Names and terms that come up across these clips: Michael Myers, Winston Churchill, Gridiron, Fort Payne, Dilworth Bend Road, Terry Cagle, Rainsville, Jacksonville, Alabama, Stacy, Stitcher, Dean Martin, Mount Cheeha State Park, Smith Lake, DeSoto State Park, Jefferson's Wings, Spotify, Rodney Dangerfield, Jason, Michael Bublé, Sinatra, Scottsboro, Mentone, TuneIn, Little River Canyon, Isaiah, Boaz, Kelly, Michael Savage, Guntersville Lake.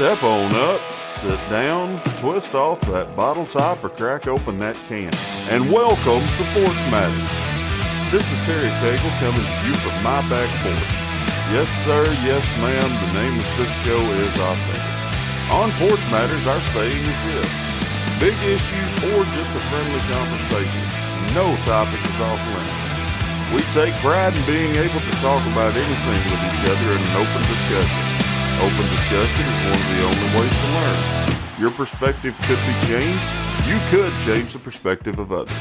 Step on up, sit down, twist off that bottle top or crack open that can. And welcome to Porch Matters. This is Terry Cagle coming to you from my back porch. Yes sir, yes ma'am, the name of this show is I Think. On Porch Matters, our saying is this: big issues or just a friendly conversation, no topic is off limits. We take pride in being able to talk about anything with each other in an open discussion. Open discussion is one of the only ways to learn. Your perspective could be changed. You could change the perspective of others.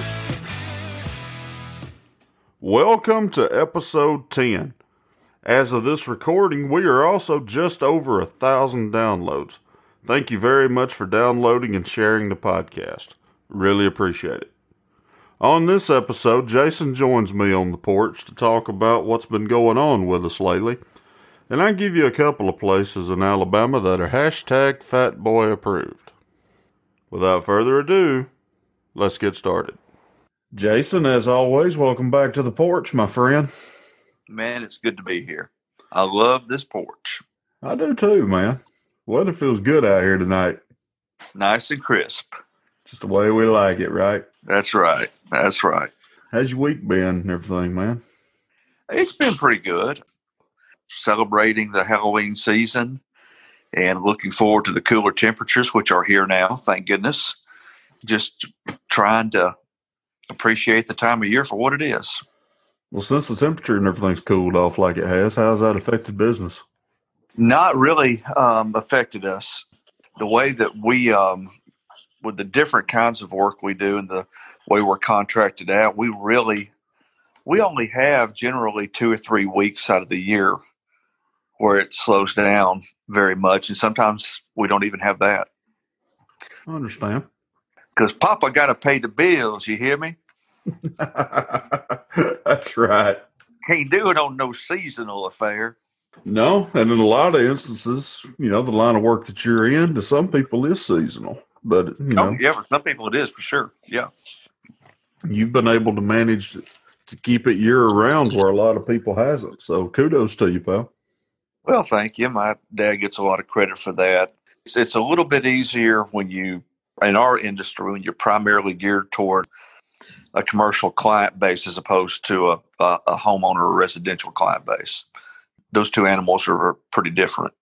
Welcome to episode 10. As of this recording, we are also just over 1,000 downloads. Thank you very much for downloading and sharing the podcast. Really appreciate it. On this episode, Jason joins me on the porch to talk about what's been going on with us lately. And I give you a couple of places in Alabama that are hashtag fatboy approved. Without further ado, let's get started. Jason, as always, welcome back to the porch, my friend. Man, it's good to be here. I love this porch. I do too, man. Weather feels good out here tonight. Nice and crisp. Just the way we like it, right? That's right. That's right. How's your week been and everything, man? It's been pretty good. Celebrating the Halloween season and looking forward to the cooler temperatures, which are here now, thank goodness. Just trying to appreciate the time of year for what it is. Well, since the temperature and everything's cooled off like it has, how's that affected business? Not really affected us. The way that we, with the different kinds of work we do and the way we're contracted out, we only have generally 2 or 3 weeks out of the year where it slows down very much, and sometimes we don't even have that. I understand. Because Papa got to pay the bills, you hear me? That's right. Can't do it on no seasonal affair. No, and in a lot of instances, you know, the line of work that you're in, to some people is seasonal. But, you know. Yeah, for some people it is, for sure. Yeah. You've been able to manage to keep it year-round where a lot of people hasn't. So kudos to you, pal. Well, thank you. My dad gets a lot of credit for that. It's a little bit easier when you, in our industry, when you're primarily geared toward a commercial client base as opposed to a homeowner or residential client base. Those two animals are pretty different.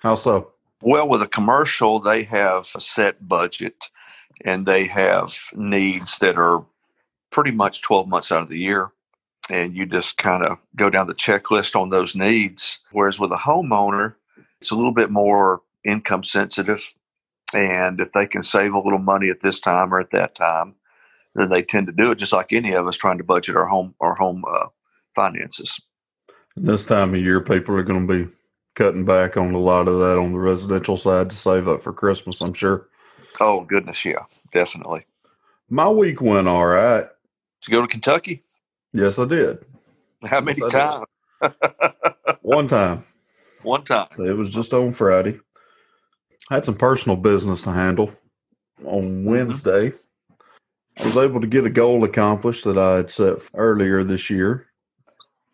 How so? Well, with a commercial, they have a set budget and they have needs that are pretty much 12 months out of the year. And you just kind of go down the checklist on those needs. Whereas with a homeowner, it's a little bit more income sensitive. And if they can save a little money at this time or at that time, then they tend to do it, just like any of us trying to budget our home finances. And this time of year, people are going to be cutting back on a lot of that on the residential side to save up for Christmas, I'm sure. Oh, goodness, yeah, definitely. My week went all right. Did you go to Kentucky? Yes, I did. How many times? One time. It was just on Friday. I had some personal business to handle on Wednesday. Mm-hmm. I was able to get a goal accomplished that I had set earlier this year.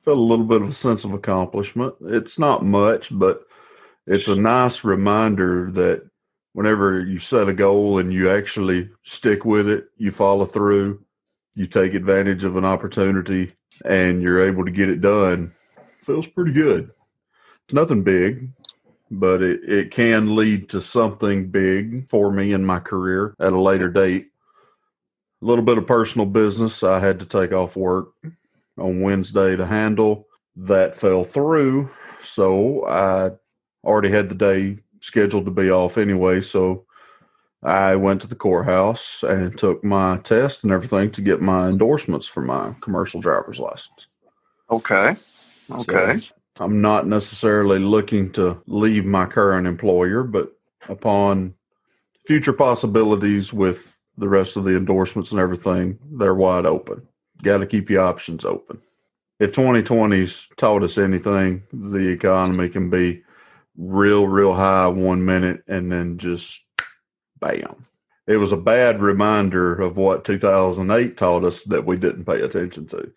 Felt a little bit of a sense of accomplishment. It's not much, but it's a nice reminder that whenever you set a goal and you actually stick with it, you follow through, you take advantage of an opportunity, and you're able to get it done. Feels pretty good. It's nothing big, but it can lead to something big for me in my career at a later date. A little bit of personal business I had to take off work on Wednesday to handle. That fell through, so I already had the day scheduled to be off anyway, so I went to the courthouse and took my test and everything to get my endorsements for my commercial driver's license. Okay. So I'm not necessarily looking to leave my current employer, but upon future possibilities with the rest of the endorsements and everything, they're wide open. Got to keep your options open. If 2020's taught us anything, the economy can be real, real high one minute and then just bam. It was a bad reminder of what 2008 taught us that we didn't pay attention to.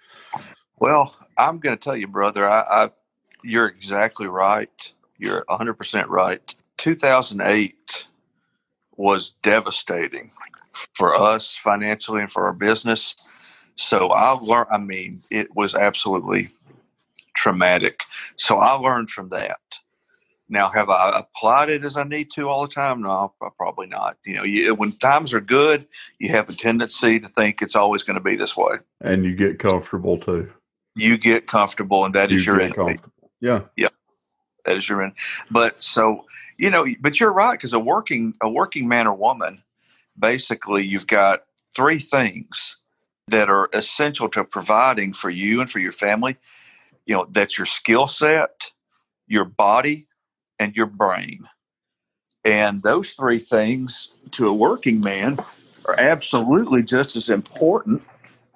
Well, I'm going to tell you, brother, you're exactly right. You're 100% right. 2008 was devastating for us financially and for our business. So I learned, I mean, it was absolutely traumatic. So I learned from that. Now, have I applied it as I need to all the time? No, probably not. You know, when times are good, you have a tendency to think it's always going to be this way. And you get comfortable too. You get comfortable, and that is your enemy. Yeah. Yeah. That is your enemy. But so, you know, but you're right. Cause a working man or woman, basically you've got three things that are essential to providing for you and for your family. You know, that's your skill set, your body, and your brain. And those three things to a working man are absolutely just as important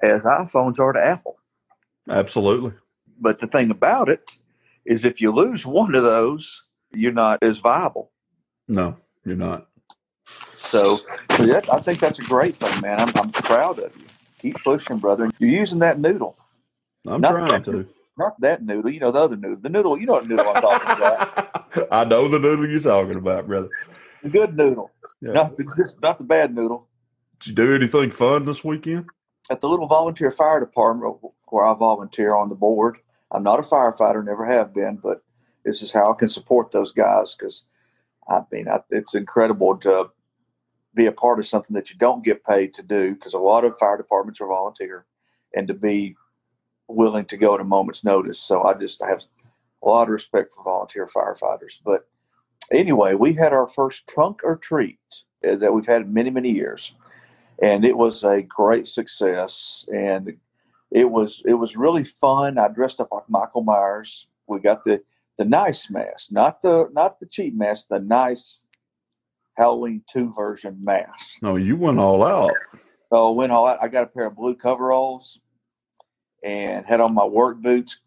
as iPhones are to Apple. Absolutely. But the thing about it is if you lose one of those, you're not as viable. No, you're not. So that, I think that's a great thing, man. I'm proud of you. Keep pushing, brother. You're using that noodle. Not that noodle, you know, the other noodle. The noodle, you know what noodle I'm talking about. I know the noodle you're talking about, brother. The good noodle. Yeah. Not the bad noodle. Did you do anything fun this weekend? At the little volunteer fire department where I volunteer on the board. I'm not a firefighter, never have been, but this is how I can support those guys because, I mean, it's incredible to be a part of something that you don't get paid to do because a lot of fire departments are volunteer and to be willing to go at a moment's notice. So I have a lot of respect for volunteer firefighters. But anyway, we had our first trunk or treat that we've had in many, many years. And it was a great success. And it was really fun. I dressed up like Michael Myers. We got the nice mask, not the cheap mask, the nice Halloween 2 version mask. No, you went all out. So I went all out. I got a pair of blue coveralls and had on my work boots.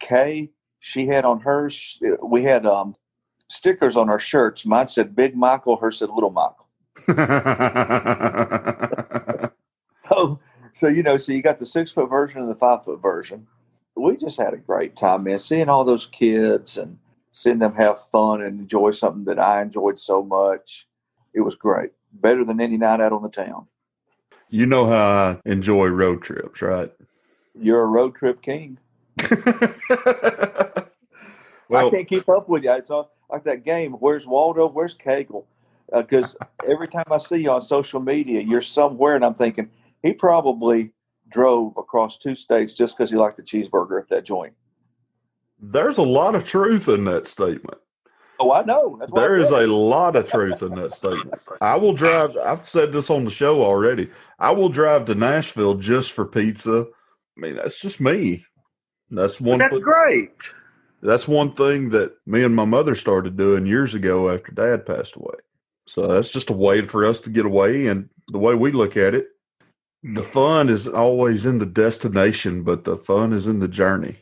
Kay, she had on hers. We had stickers on our shirts. Mine said Big Michael. Hers said Little Michael. So, you know, so you got the 6-foot version and the 5-foot version. We just had a great time, man, seeing all those kids and seeing them have fun and enjoy something that I enjoyed so much. It was great. Better than any night out on the town. You know how I enjoy road trips, right? You're a road trip king. Well, I can't keep up with you. It's like that game, where's Waldo, where's Cagle? Because every time I see you on social media, you're somewhere, and I'm thinking, he probably drove across 2 states just because he liked the cheeseburger at that joint. There's a lot of truth in that statement. Oh, I know. That's what there is a lot of truth in that statement. I will drive, I've said this on the show already, I will drive to Nashville just for pizza. I mean, that's just me. That's great. That's one thing that me and my mother started doing years ago after Dad passed away. So that's just a way for us to get away. And the way we look at it, the fun is always in the destination, but the fun is in the journey.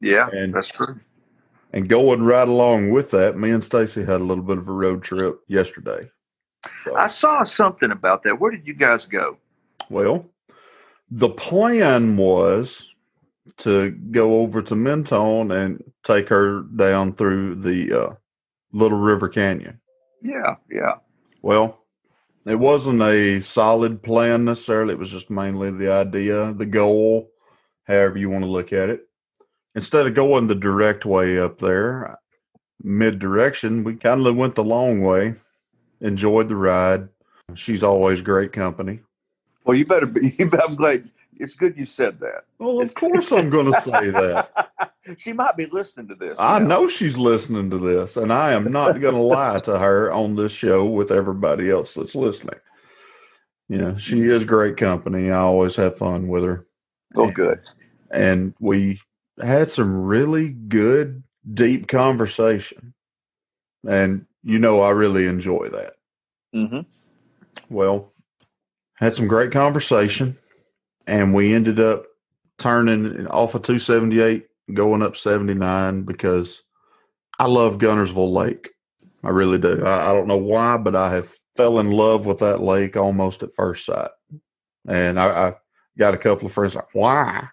Yeah, that's true. And going right along with that, me and Stacy had a little bit of a road trip yesterday. So, I saw something about that. Where did you guys go? Well, the plan was to go over to Mentone and take her down through the Little River Canyon. Yeah, yeah. Well, it wasn't a solid plan necessarily. It was just mainly the idea, the goal, however you want to look at it. Instead of going the direct way up there, mid-direction, we kind of went the long way, enjoyed the ride. She's always great company. Well, you better be. I'm glad. It's good you said that. Well, of course I'm going to say that. She might be listening to this. I know she's listening to this, and I am not going to lie to her on this show with everybody else that's listening. You know, she is great company. I always have fun with her. Oh, good. And we had some really good, deep conversation. And, you know, I really enjoy that. Mm-hmm. Well, had some great conversation, and we ended up turning off of 278, going up 79 because I love Guntersville Lake. I really do. I don't know why, but I have fell in love with that lake almost at first sight. And I got a couple of friends like, why?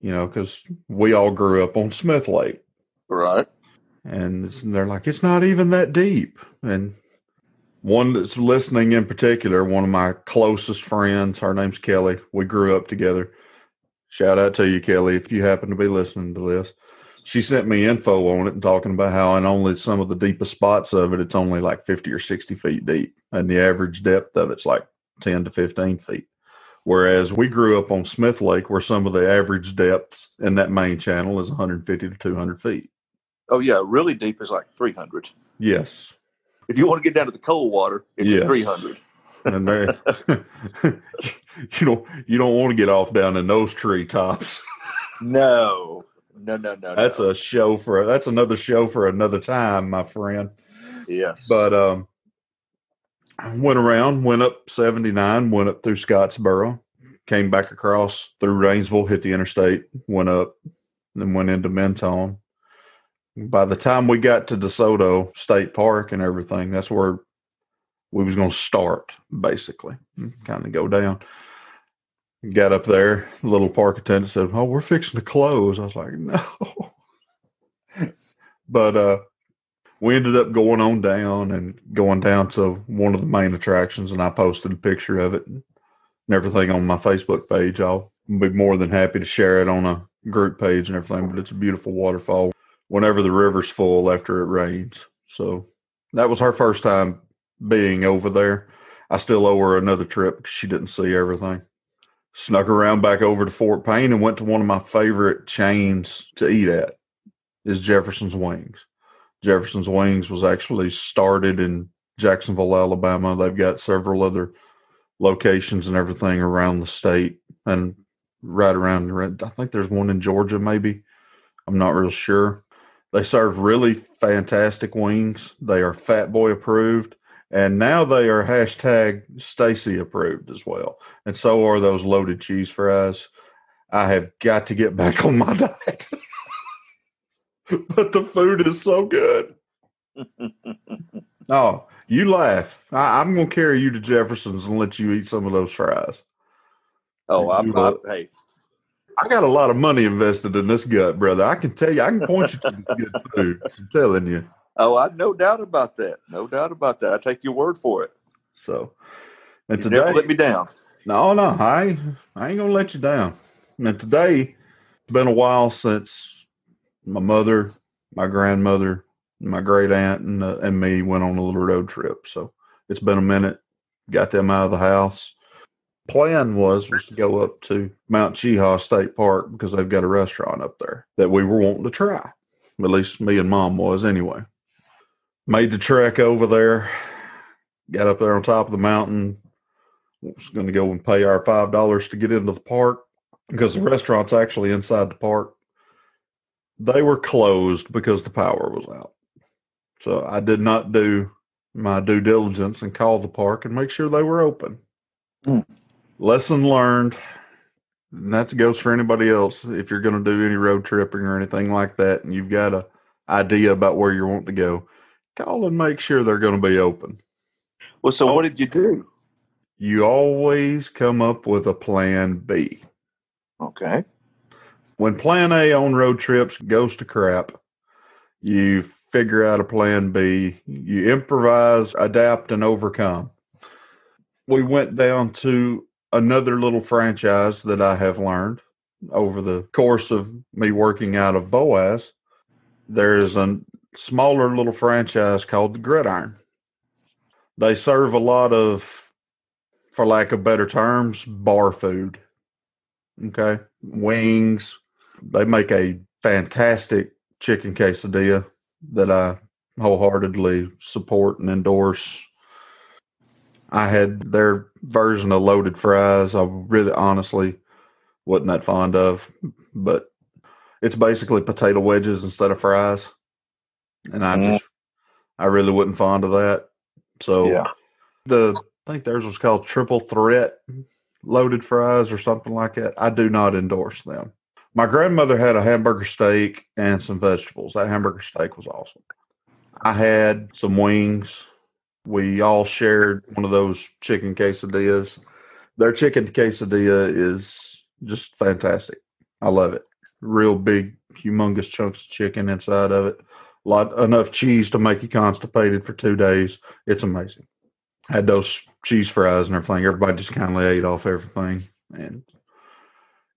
You know, because we all grew up on Smith Lake. Right. And they're like, it's not even that deep. And one that's listening in particular, one of my closest friends, her name's Kelly. We grew up together. Shout out to you, Kelly, if you happen to be listening to this. She sent me info on it and talking about how in only some of the deepest spots of it, it's only like 50 or 60 feet deep. And the average depth of it's like 10 to 15 feet. Whereas we grew up on Smith Lake, where some of the average depths in that main channel is 150 to 200 feet. Oh, yeah. Really deep is like 300. Yes. If you want to get down to the cold water, it's 300. And there, you don't want to get off down in those treetops. No. That's another show for another time, my friend. Yes. But I went up 79, went up through Scottsboro, came back across through Rainsville, hit the interstate, went up, then went into Mentone. By the time we got to DeSoto State Park and everything, that's where we was going to start, basically, kind of go down. Got up there, the little park attendant said, oh, we're fixing to close. I was like, no. But we ended up going on down and going down to one of the main attractions, and I posted a picture of it and everything on my Facebook page. I'll be more than happy to share it on a group page and everything, but it's a beautiful waterfall whenever the river's full after it rains. So that was her first time being over there. I still owe her another trip because she didn't see everything. Snuck around back over to Fort Payne and went to one of my favorite chains to eat at is Jefferson's Wings. Jefferson's Wings was actually started in Jacksonville, Alabama. They've got several other locations and everything around the state and right around, I think there's one in Georgia maybe. I'm not real sure. They serve really fantastic wings. They are Fat Boy approved, and now they are #Stacy approved as well. And so are those loaded cheese fries. I have got to get back on my diet, but the food is so good. Oh, you laugh. I'm going to carry you to Jefferson's and let you eat some of those fries. Oh, hey. I got a lot of money invested in this gut, brother. I can tell you. I can point you to good food. I'm telling you. Oh, I no doubt about that. No doubt about that. I take your word for it. So, and you today, never let me down. No, I ain't gonna let you down. And today, it's been a while since my mother, my grandmother, my great aunt, and me went on a little road trip. So it's been a minute. Got them out of the house. Plan was to go up to Mount Cheeha State Park because they've got a restaurant up there that we were wanting to try. At least me and Mom was anyway. Made the trek over there, got up there on top of the mountain. Was going to go and pay our $5 to get into the park because the restaurant's actually inside the park. They were closed because the power was out. So I did not do my due diligence and call the park and make sure they were open. Mm. Lesson learned, and that goes for anybody else. If you're going to do any road tripping or anything like that, and you've got an idea about where you want to go, call and make sure they're going to be open. Well, so what did you do? You always come up with a plan B. Okay. When plan A on road trips goes to crap, you figure out a plan B. You improvise, adapt, and overcome. We went down to another little franchise that I have learned over the course of me working out of Boaz. There is a smaller little franchise called the Gridiron. They serve a lot of, for lack of better terms, bar food. Okay. Wings. They make a fantastic chicken quesadilla that I wholeheartedly support and endorse. I had their version of loaded fries. I really honestly wasn't that fond of, but it's basically potato wedges instead of fries. And I really wasn't fond of that. So I think theirs was called triple threat loaded fries or something like that. I do not endorse them. My grandmother had a hamburger steak and some vegetables. That hamburger steak was awesome. I had some wings. We all shared one of those chicken quesadillas. Their chicken quesadilla is just fantastic. I love it. Real big, humongous chunks of chicken inside of it. enough cheese to make you constipated for 2 days. It's amazing. Had those cheese fries and everything. Everybody just kindly ate off everything. And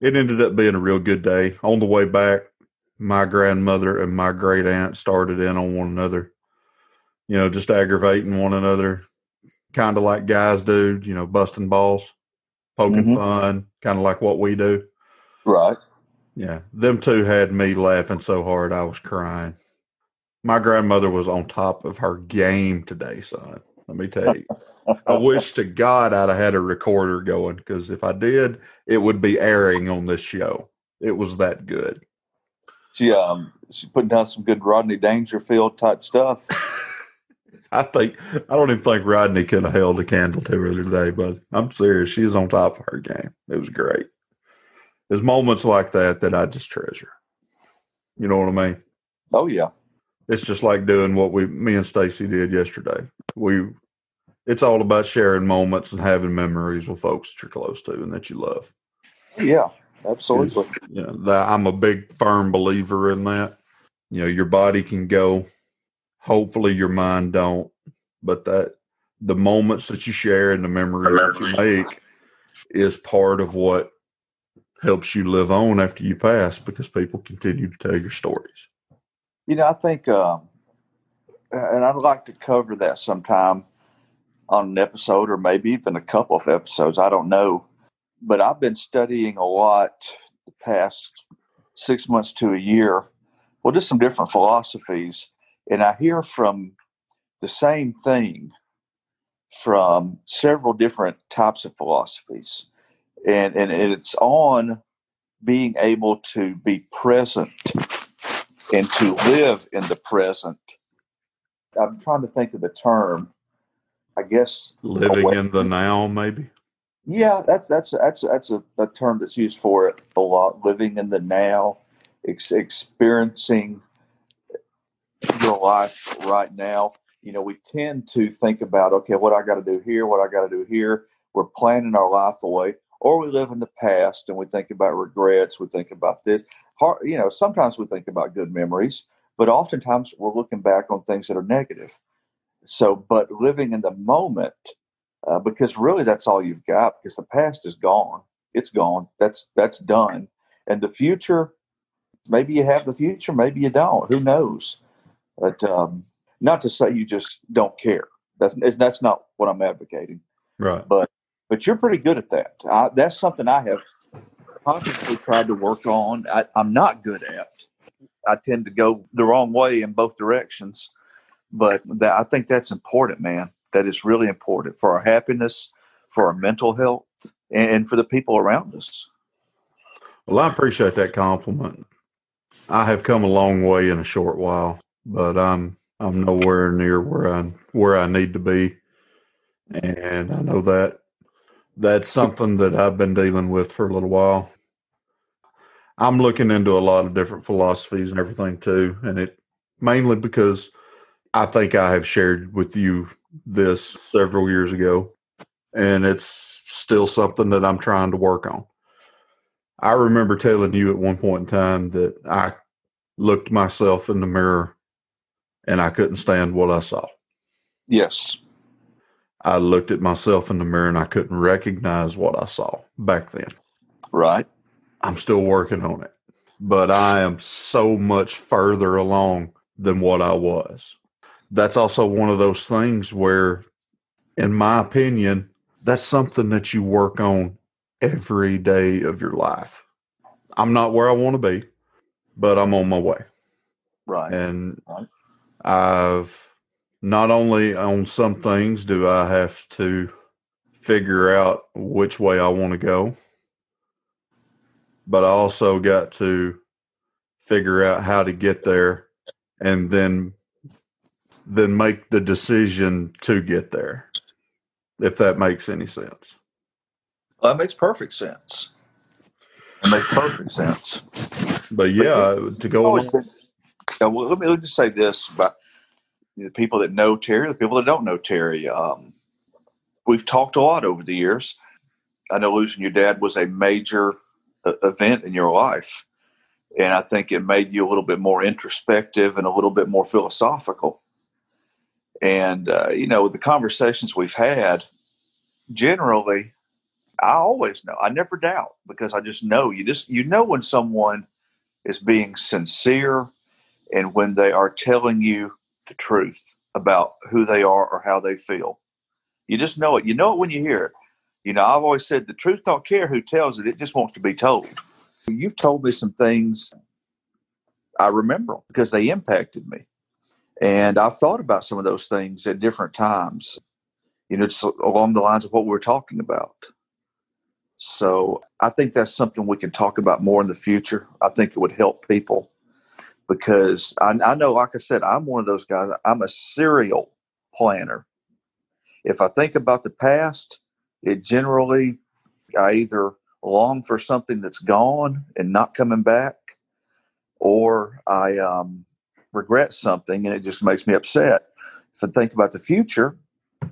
it ended up being a real good day. On the way back, my grandmother and my great aunt started in on one another, you know, just aggravating one another, kind of like guys do, you know, busting balls, poking fun, kind of like what we do. Right. Yeah. Them two had me laughing so hard I was crying. My grandmother was on top of her game today, son. Let me tell you. I wish to God I'd have had a recorder going, because if I did, it would be airing on this show. It was that good. She putting down some good Rodney Dangerfield type stuff. I don't even think Rodney could have held a candle to her today, but I'm serious. She's on top of her game. It was great. There's moments like that that I just treasure. You know what I mean? Oh, yeah. It's just like doing what me and Stacy did yesterday. It's all about sharing moments and having memories with folks that you're close to and that you love. Yeah, absolutely. You know, I'm a big, firm believer in that. You know, your body can go. Hopefully your mind don't. But the moments that you share and the memories that you make is part of what helps you live on after you pass, because people continue to tell your stories. You know, I think, and I'd like to cover that sometime on an episode or maybe even a couple of episodes. I don't know. But I've been studying a lot the past 6 months to a year. Well, just some different philosophies. And I hear from the same thing from several different types of philosophies. And it's on being able to be present and to live in the present. I'm trying to think of the term. I guess living in the now, maybe. Yeah, that's a term that's used for it a lot. Living in the now, experiencing your life right now. You know, we tend to think about, okay, what I got to do here, what I got to do here. We're planning our life away, or we live in the past and we think about regrets. We think about this. You know, sometimes we think about good memories, but oftentimes we're looking back on things that are negative. So, but living in the moment, because really that's all you've got, because the past is gone. It's gone. That's done. And the future, maybe you have the future, maybe you don't. Who knows? But not to say you just don't care. That's not what I'm advocating. Right. But you're pretty good at that. That's something I have consciously tried to work on. I'm not good at. I tend to go the wrong way in both directions. But I think that's important, man. That is really important for our happiness, for our mental health, and for the people around us. Well, I appreciate that compliment. I have come a long way in a short while, but I'm nowhere near where I need to be, and I know that. That's something that I've been dealing with for a little while. I'm looking into a lot of different philosophies and everything too, and it mainly because I think I have shared with you this several years ago, and it's still something that I'm trying to work on. I remember telling you at one point in time that I looked myself in the mirror and I couldn't stand what I saw. Yes. I looked at myself in the mirror and I couldn't recognize what I saw back then. Right. I'm still working on it, but I am so much further along than what I was. That's also one of those things where, in my opinion, that's something that you work on every day of your life. I'm not where I want to be, but I'm on my way. Right. And right. Not only on some things do I have to figure out which way I want to go, but I also got to figure out how to get there and then make the decision to get there, if that makes any sense. Well, that makes perfect sense. It makes perfect sense. But yeah, to go on. Well, let me just say this about the people that know Terry, the people that don't know Terry. We've talked a lot over the years. I know losing your dad was a major event in your life. And I think it made you a little bit more introspective and a little bit more philosophical. And, you know, the conversations we've had, generally, I always know. I never doubt, because I just know. You know when someone is being sincere and when they are telling you the truth about who they are or how they feel. You just know it. You know it when you hear it. You know, I've always said the truth don't care who tells it. It just wants to be told. You've told me some things. I remember them because they impacted me. And I've thought about some of those things at different times, you know, just along the lines of what we were talking about. So I think that's something we can talk about more in the future. I think it would help people, because I know, like I said, I'm one of those guys. I'm a serial planner. If I think about the past, it generally, I either long for something that's gone and not coming back, or I regret something and it just makes me upset. If I think about the future,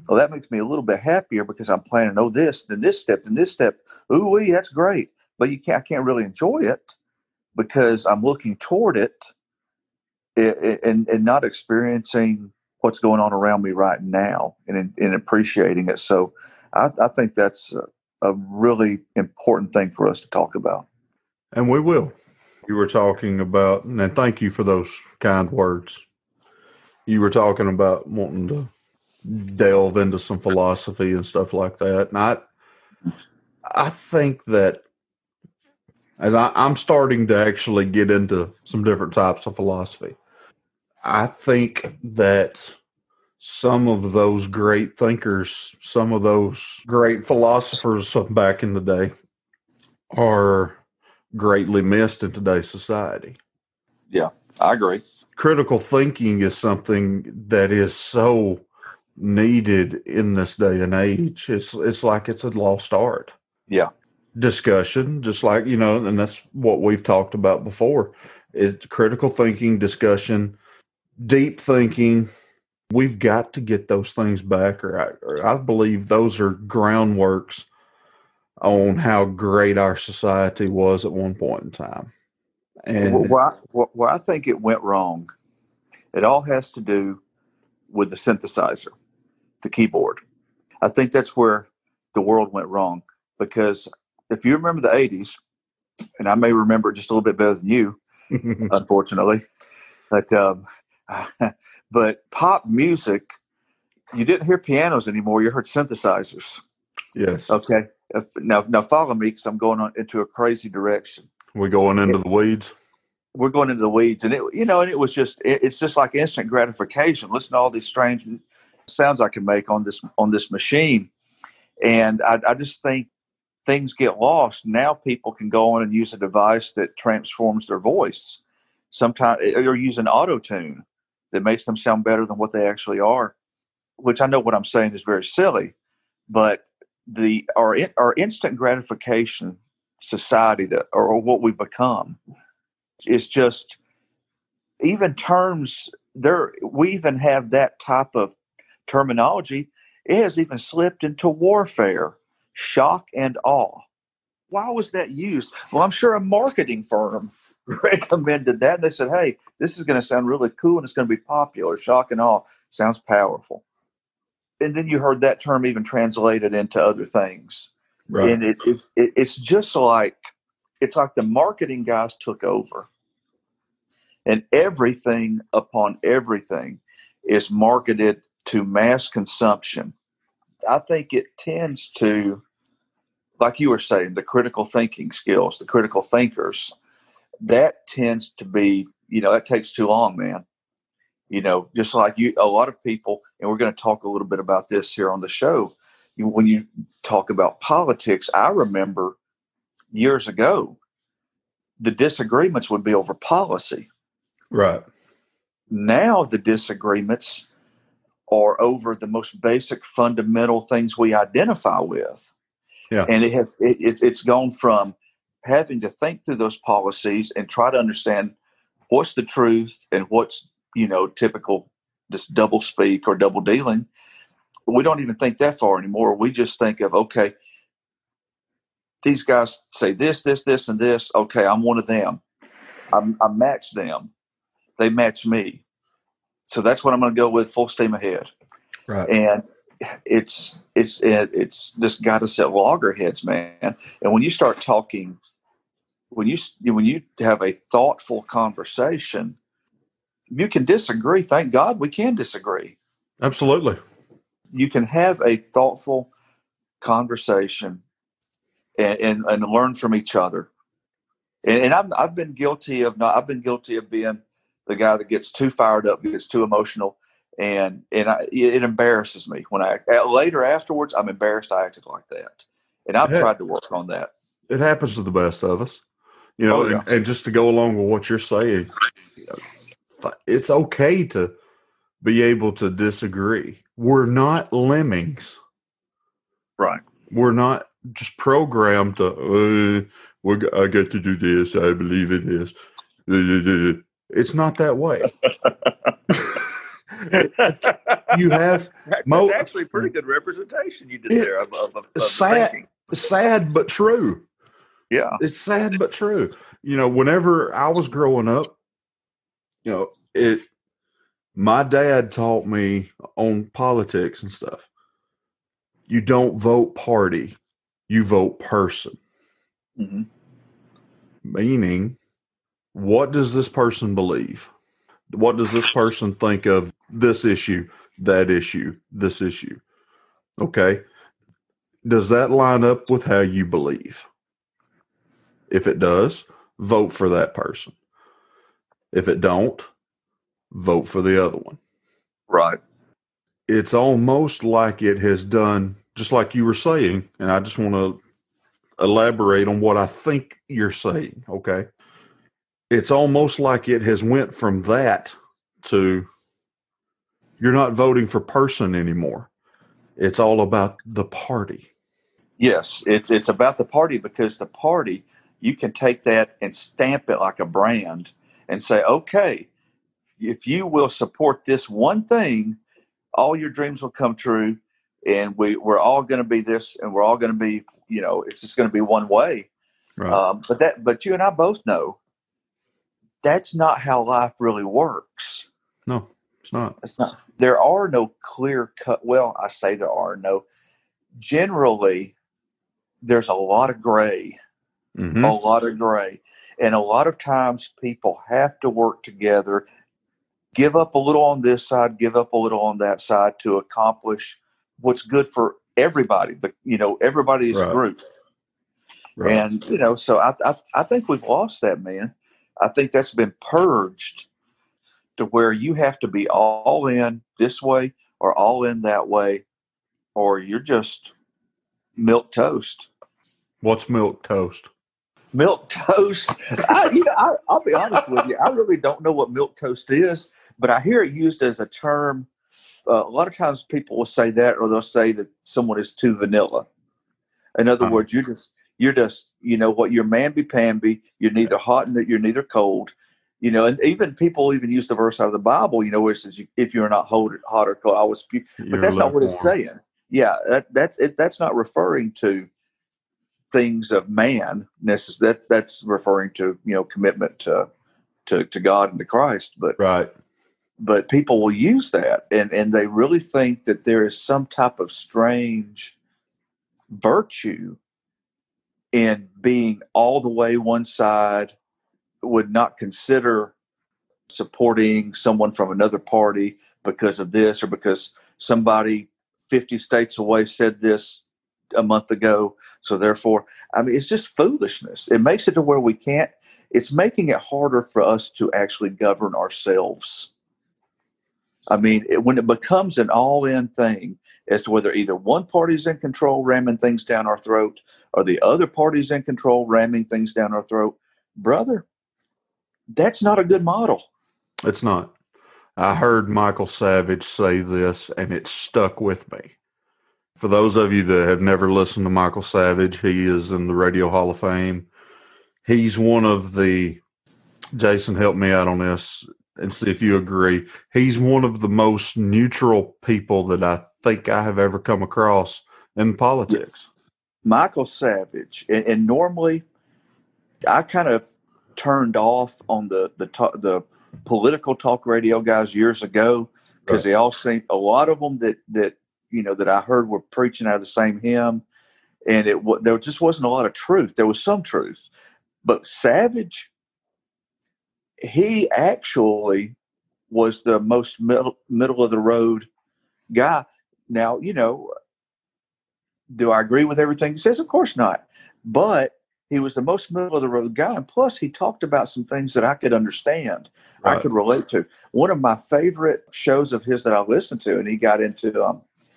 well, that makes me a little bit happier because I'm planning, oh, this, then this step, then this step. Ooh-wee, that's great. But I can't really enjoy it because I'm looking toward it and not experiencing what's going on around me right now and appreciating it. So I think that's a really important thing for us to talk about. And we will. You were talking about, and thank you for those kind words. You were talking about wanting to delve into some philosophy and stuff like that. And I think that, and I'm starting to actually get into some different types of philosophy. I think that some of those great thinkers, some of those great philosophers of back in the day are greatly missed in today's society. Yeah, I agree. Critical thinking is something that is so needed in this day and age. It's like it's a lost art. Yeah. Discussion, just like, you know, and that's what we've talked about before. It's critical thinking, discussion, deep thinking. We've got to get those things back, or I believe those are groundworks on how great our society was at one point in time. And well, I think it went wrong. It all has to do with the synthesizer, the keyboard. I think that's where the world went wrong, because if you remember the 80s, and I may remember it just a little bit better than you, unfortunately, but pop music, you didn't hear pianos anymore. You heard synthesizers. Yes. Okay. Now follow me, because I'm going on into a crazy direction. We're going into the weeds. We're going into the weeds, and it was just, it's just like instant gratification. Listen to all these strange sounds I can make on this machine, and I just think things get lost. Now people can go on and use a device that transforms their voice. Sometimes they're using auto-tune that makes them sound better than what they actually are, which I know what I'm saying is very silly, but our instant gratification society or what we become is just, even terms there, we even have that type of terminology. It has even slipped into warfare, shock and awe. Why was that used? Well, I'm sure a marketing firm recommended that. And they said, hey, this is going to sound really cool and it's going to be popular. Shock and awe sounds powerful. And then you heard that term even translated into other things. Right. And it's just like, it's like the marketing guys took over, and everything upon everything is marketed to mass consumption. I think it tends to, like you were saying, the critical thinking skills, the critical thinkers, that tends to be, you know, that takes too long, man. You know, just like a lot of people, and we're going to talk a little bit about this here on the show. When you talk about politics, I remember years ago, the disagreements would be over policy. Right. Now the disagreements are over the most basic fundamental things we identify with. Yeah. And it's gone from having to think through those policies and try to understand what's the truth and what's, you know, typical, just double speak or double dealing. We don't even think that far anymore. We just think of, okay, these guys say this, this, this, and this. Okay, I'm one of them. I matched them. They matched me. So that's what I'm going to go with, full steam ahead. Right. And it's just got us at loggerheads, man. And when you start talking, when you have a thoughtful conversation, you can disagree. Thank God we can disagree. Absolutely. You can have a thoughtful conversation and learn from each other. And I've been guilty of being the guy that gets too fired up, gets too emotional, and it embarrasses me when I later afterwards I'm embarrassed I acted like that. And I've tried to work on that. It happens to the best of us, you know. Oh, yeah. And just to go along with what you're saying, it's okay to be able to disagree. We're not lemmings, right? We're not just programmed to. I get to do this. I believe in this. It's not that way. You have that's actually pretty good representation you did there. Of sad but true. Yeah, it's sad but true. You know, whenever I was growing up, you know, my dad taught me on politics and stuff. You don't vote party, you vote person. Mm-hmm. Meaning, what does this person believe? What does this person think of this issue, that issue, this issue? Okay. Does that line up with how you believe? If it does, vote for that person. If it don't, vote for the other one. Right. It's almost like it has done, just like you were saying, and I just want to elaborate on what I think you're saying. Okay. It's almost like it has went from that to you're not voting for person anymore. It's all about the party. Yes. It's about the party, because the party, you can take that and stamp it like a brand and say, okay, if you will support this one thing, all your dreams will come true. And we're all going to be this, and we're all going to be, you know, it's just going to be one way. Right. But you and I both know that's not how life really works. No, it's not. It's not. There are no clear cut. Well, I say there are no. Generally, there's a lot of gray, mm-hmm. And a lot of times people have to work together, give up a little on this side, give up a little on that side to accomplish what's good for everybody. Everybody is a group. Right. And, you know, so I think we've lost that, man. I think that's been purged to where you have to be all in this way or all in that way, or you're just milk toast. What's milk toast? Milk toast. I'll be honest with you. I really don't know what milk toast is, but I hear it used as a term. A lot of times people will say that, or they'll say that someone is too vanilla. In other words, you're just, you know what, you're mamby-pamby. You're neither hot and you're neither cold. You know, and even people even use the verse out of the Bible, you know, where it says, if you're not hot or cold, I will spew. But that's not what it's saying. Yeah, that's not referring to things of man. That's referring to, you know, commitment to God and to Christ. But right. But people will use that, and they really think that there is some type of strange virtue in being all the way one side, would not consider supporting someone from another party because of this, or because somebody 50 states away said this a month ago. So therefore, I mean, it's just foolishness. It makes it to where we can't, it's making it harder for us to actually govern ourselves. I mean, when it becomes an all-in thing as to whether either one party's in control ramming things down our throat or the other party's in control ramming things down our throat, brother, that's not a good model. It's not. I heard Michael Savage say this, and it stuck with me. For those of you that have never listened to Michael Savage, he is in the Radio Hall of Fame. He's one of the – Jason, help me out on this – and see if you agree. He's one of the most neutral people that I think I have ever come across in politics. Michael Savage. And normally I kind of turned off on the political talk radio guys years ago, because right. They all seemed, a lot of them that I heard were preaching out of the same hymn, and there just wasn't a lot of truth. There was some truth, but Savage, he actually was the most middle of the road guy. Now, do I agree with everything he says? Of course not. But he was the most middle of the road guy. And plus, he talked about some things that I could understand. Right. I could relate to. One of my favorite shows of his that I listened to, and he got into,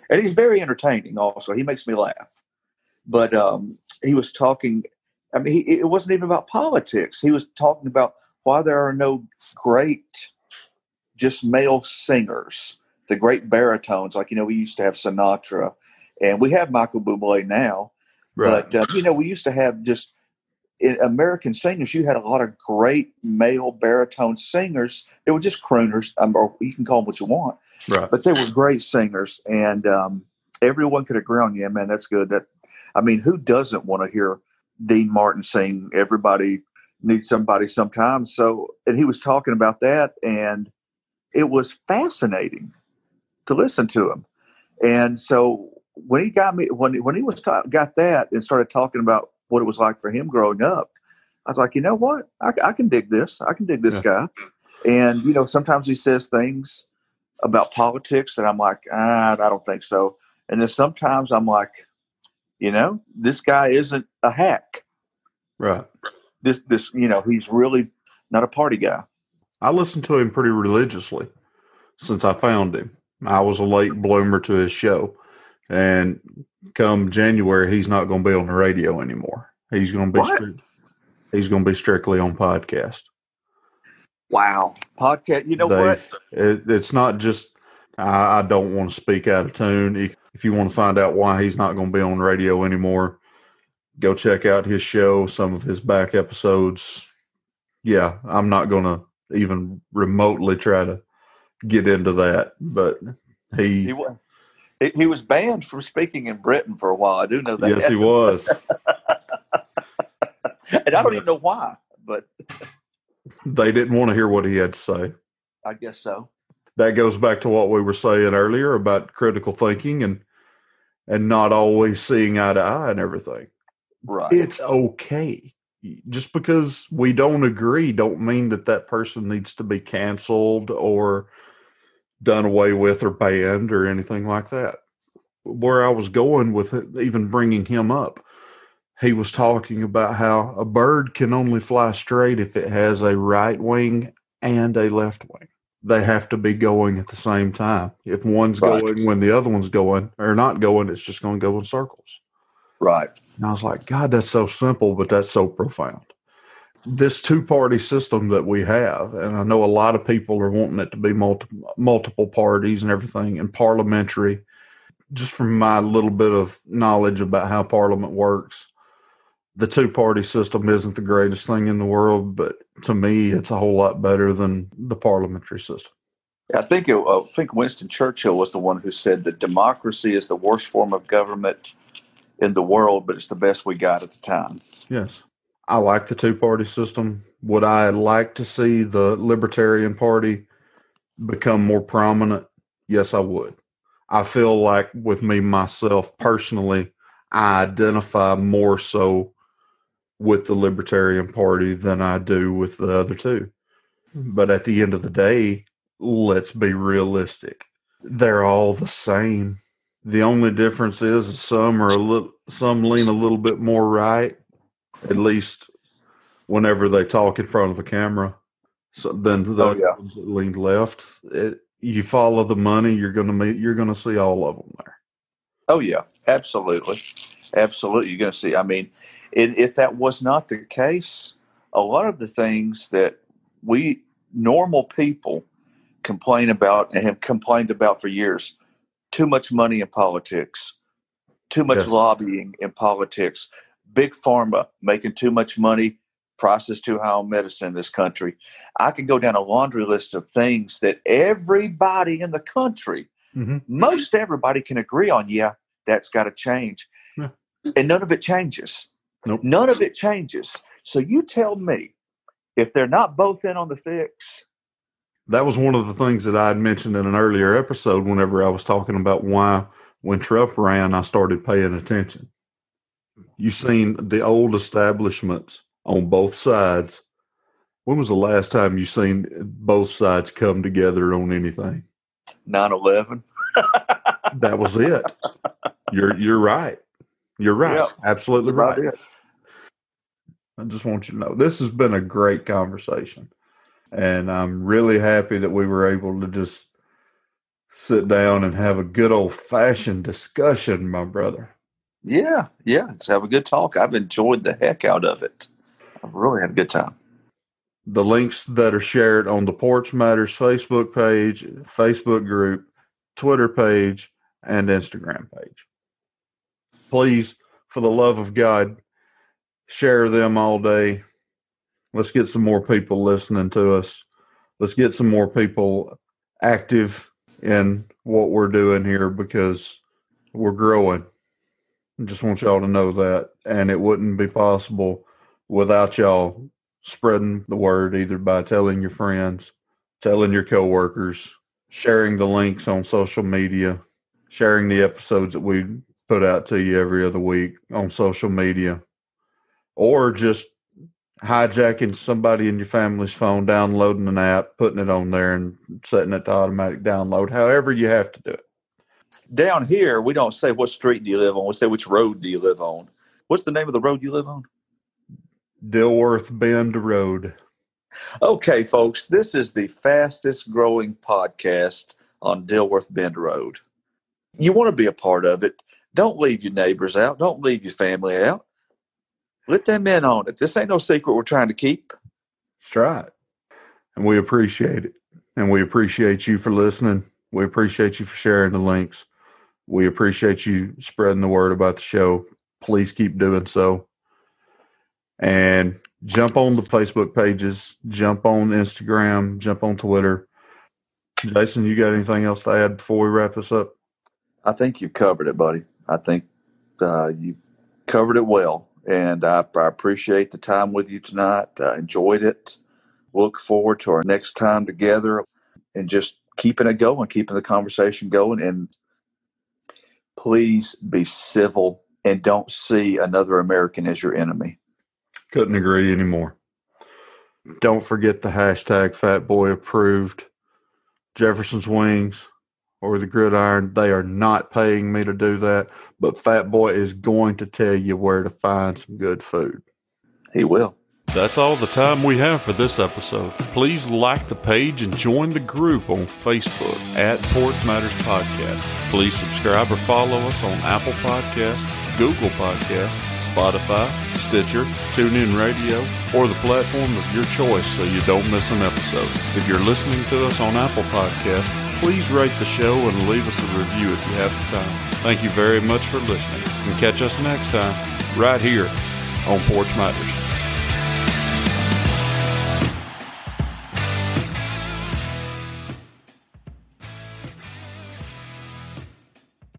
and he's very entertaining also. He makes me laugh. But he was talking, it wasn't even about politics. He was talking about why there are no great, just male singers, the great baritones. Like, we used to have Sinatra, and we have Michael Bublé now. Right. But, we used to have just American singers. You had a lot of great male baritone singers. They were just crooners, or you can call them what you want. Right. But they were great singers, and everyone could agree on, yeah, man, that's good. Who doesn't want to hear Dean Martin sing? Everybody needs somebody sometimes. So, and he was talking about that, and it was fascinating to listen to him. And so when he got me, when he was got that and started talking about what it was like for him growing up, I was like, you know what? I can dig this. I can dig this guy. And, sometimes he says things about politics and I'm like, I don't think so. And then sometimes I'm like, this guy isn't a hack. Right. This, he's really not a party guy. I listened to him pretty religiously since I found him. I was a late bloomer to his show. And come January, he's not going to be on the radio anymore. He's going to be he's going to be strictly on podcast. Wow, podcast! You know, Dave, what? It's not just I don't want to speak out of tune. If you want to find out why he's not going to be on radio anymore, go check out his show. Some of his back episodes. Yeah, I'm not going to even remotely try to get into that, but he was. He was banned from speaking in Britain for a while. I do know that. Yes, he was. And I don't even know why, but they didn't want to hear what he had to say. I guess so. That goes back to what we were saying earlier about critical thinking and not always seeing eye to eye and everything. Right. It's okay. Just because we don't agree don't mean that person needs to be canceled or done away with or banned or anything like that. Where I was going with it, even bringing him up, he was talking about how a bird can only fly straight if it has a right wing and a left wing. They have to be going at the same time. If one's right. going when the other one's going or not going, it's just going to go in circles. Right. And I was like, God, that's so simple, but that's so profound. This two-party system that we have, and I know a lot of people are wanting it to be multiple parties and everything, and parliamentary. Just from my little bit of knowledge about how Parliament works, the two-party system isn't the greatest thing in the world, but to me, it's a whole lot better than the parliamentary system. I think Winston Churchill was the one who said that democracy is the worst form of government in the world, but it's the best we got at the time. Yes. I like the two-party system. Would I like to see the Libertarian Party become more prominent? Yes, I would. I feel like with me, myself, personally, I identify more so with the Libertarian Party than I do with the other two. But at the end of the day, let's be realistic. They're all the same. The only difference is some lean a little bit more right, at least whenever they talk in front of a camera, so then the ones that lean left. You follow the money, you're going to see all of them there. Oh yeah, absolutely. Absolutely. You're going to see, if that was not the case, a lot of the things that we normal people complain about and have complained about for years, too much money in politics, too much lobbying in politics, big pharma making too much money, prices too high on medicine in this country. I can go down a laundry list of things that everybody in the country, most everybody can agree on. Yeah, that's got to change. Yeah. And none of it changes. Nope. None of it changes. So you tell me, if they're not both in on the fix. That was one of the things that I had mentioned in an earlier episode whenever I was talking about why when Trump ran, I started paying attention. You've seen the old establishments on both sides. When was the last time you seen both sides come together on anything? 9/11. That was it. You're right. You're right. Yep. Absolutely right. I just want you to know this has been a great conversation, and I'm really happy that we were able to just sit down and have a good old fashioned discussion, my brother. Yeah. Let's have a good talk. I've enjoyed the heck out of it. I've really had a good time. The links that are shared on the Porch Matters Facebook page, Facebook group, Twitter page, and Instagram page. Please, for the love of God, share them all day. Let's get some more people listening to us. Let's get some more people active in what we're doing here because we're growing. I just want y'all to know that. And it wouldn't be possible without y'all spreading the word, either by telling your friends, telling your coworkers, sharing the links on social media, sharing the episodes that we put out to you every other week on social media, or just hijacking somebody in your family's phone, downloading an app, putting it on there and setting it to automatic download, however you have to do it. Down here, we don't say what street do you live on. We say which road do you live on. What's the name of the road you live on? Dilworth Bend Road. Okay, folks, this is the fastest growing podcast on Dilworth Bend Road. You want to be a part of it. Don't leave your neighbors out. Don't leave your family out. Let them in on it. This ain't no secret we're trying to keep. That's right. And we appreciate it. And we appreciate you for listening. We appreciate you for sharing the links. We appreciate you spreading the word about the show. Please keep doing so. And jump on the Facebook pages, jump on Instagram, jump on Twitter. Jason, you got anything else to add before we wrap this up? I think you covered it, buddy. I think you covered it well. And I appreciate the time with you tonight. I enjoyed it. Look forward to our next time together and just keeping it going, keeping the conversation going. And please be civil and don't see another American as your enemy. Couldn't agree anymore. Don't forget the hashtag #FatBoyApproved. Jefferson's Wings or the Gridiron, they are not paying me to do that, but Fat Boy is going to tell you where to find some good food. He will. That's all the time we have for this episode. Please like the page and join the group on Facebook at Porch Matters Podcast. Please subscribe or follow us on Apple Podcasts, Google Podcasts, Spotify, Stitcher, TuneIn Radio, or the platform of your choice so you don't miss an episode. If you're listening to us on Apple Podcasts, please rate the show and leave us a review if you have the time. Thank you very much for listening, and catch us next time right here on Porch Matters.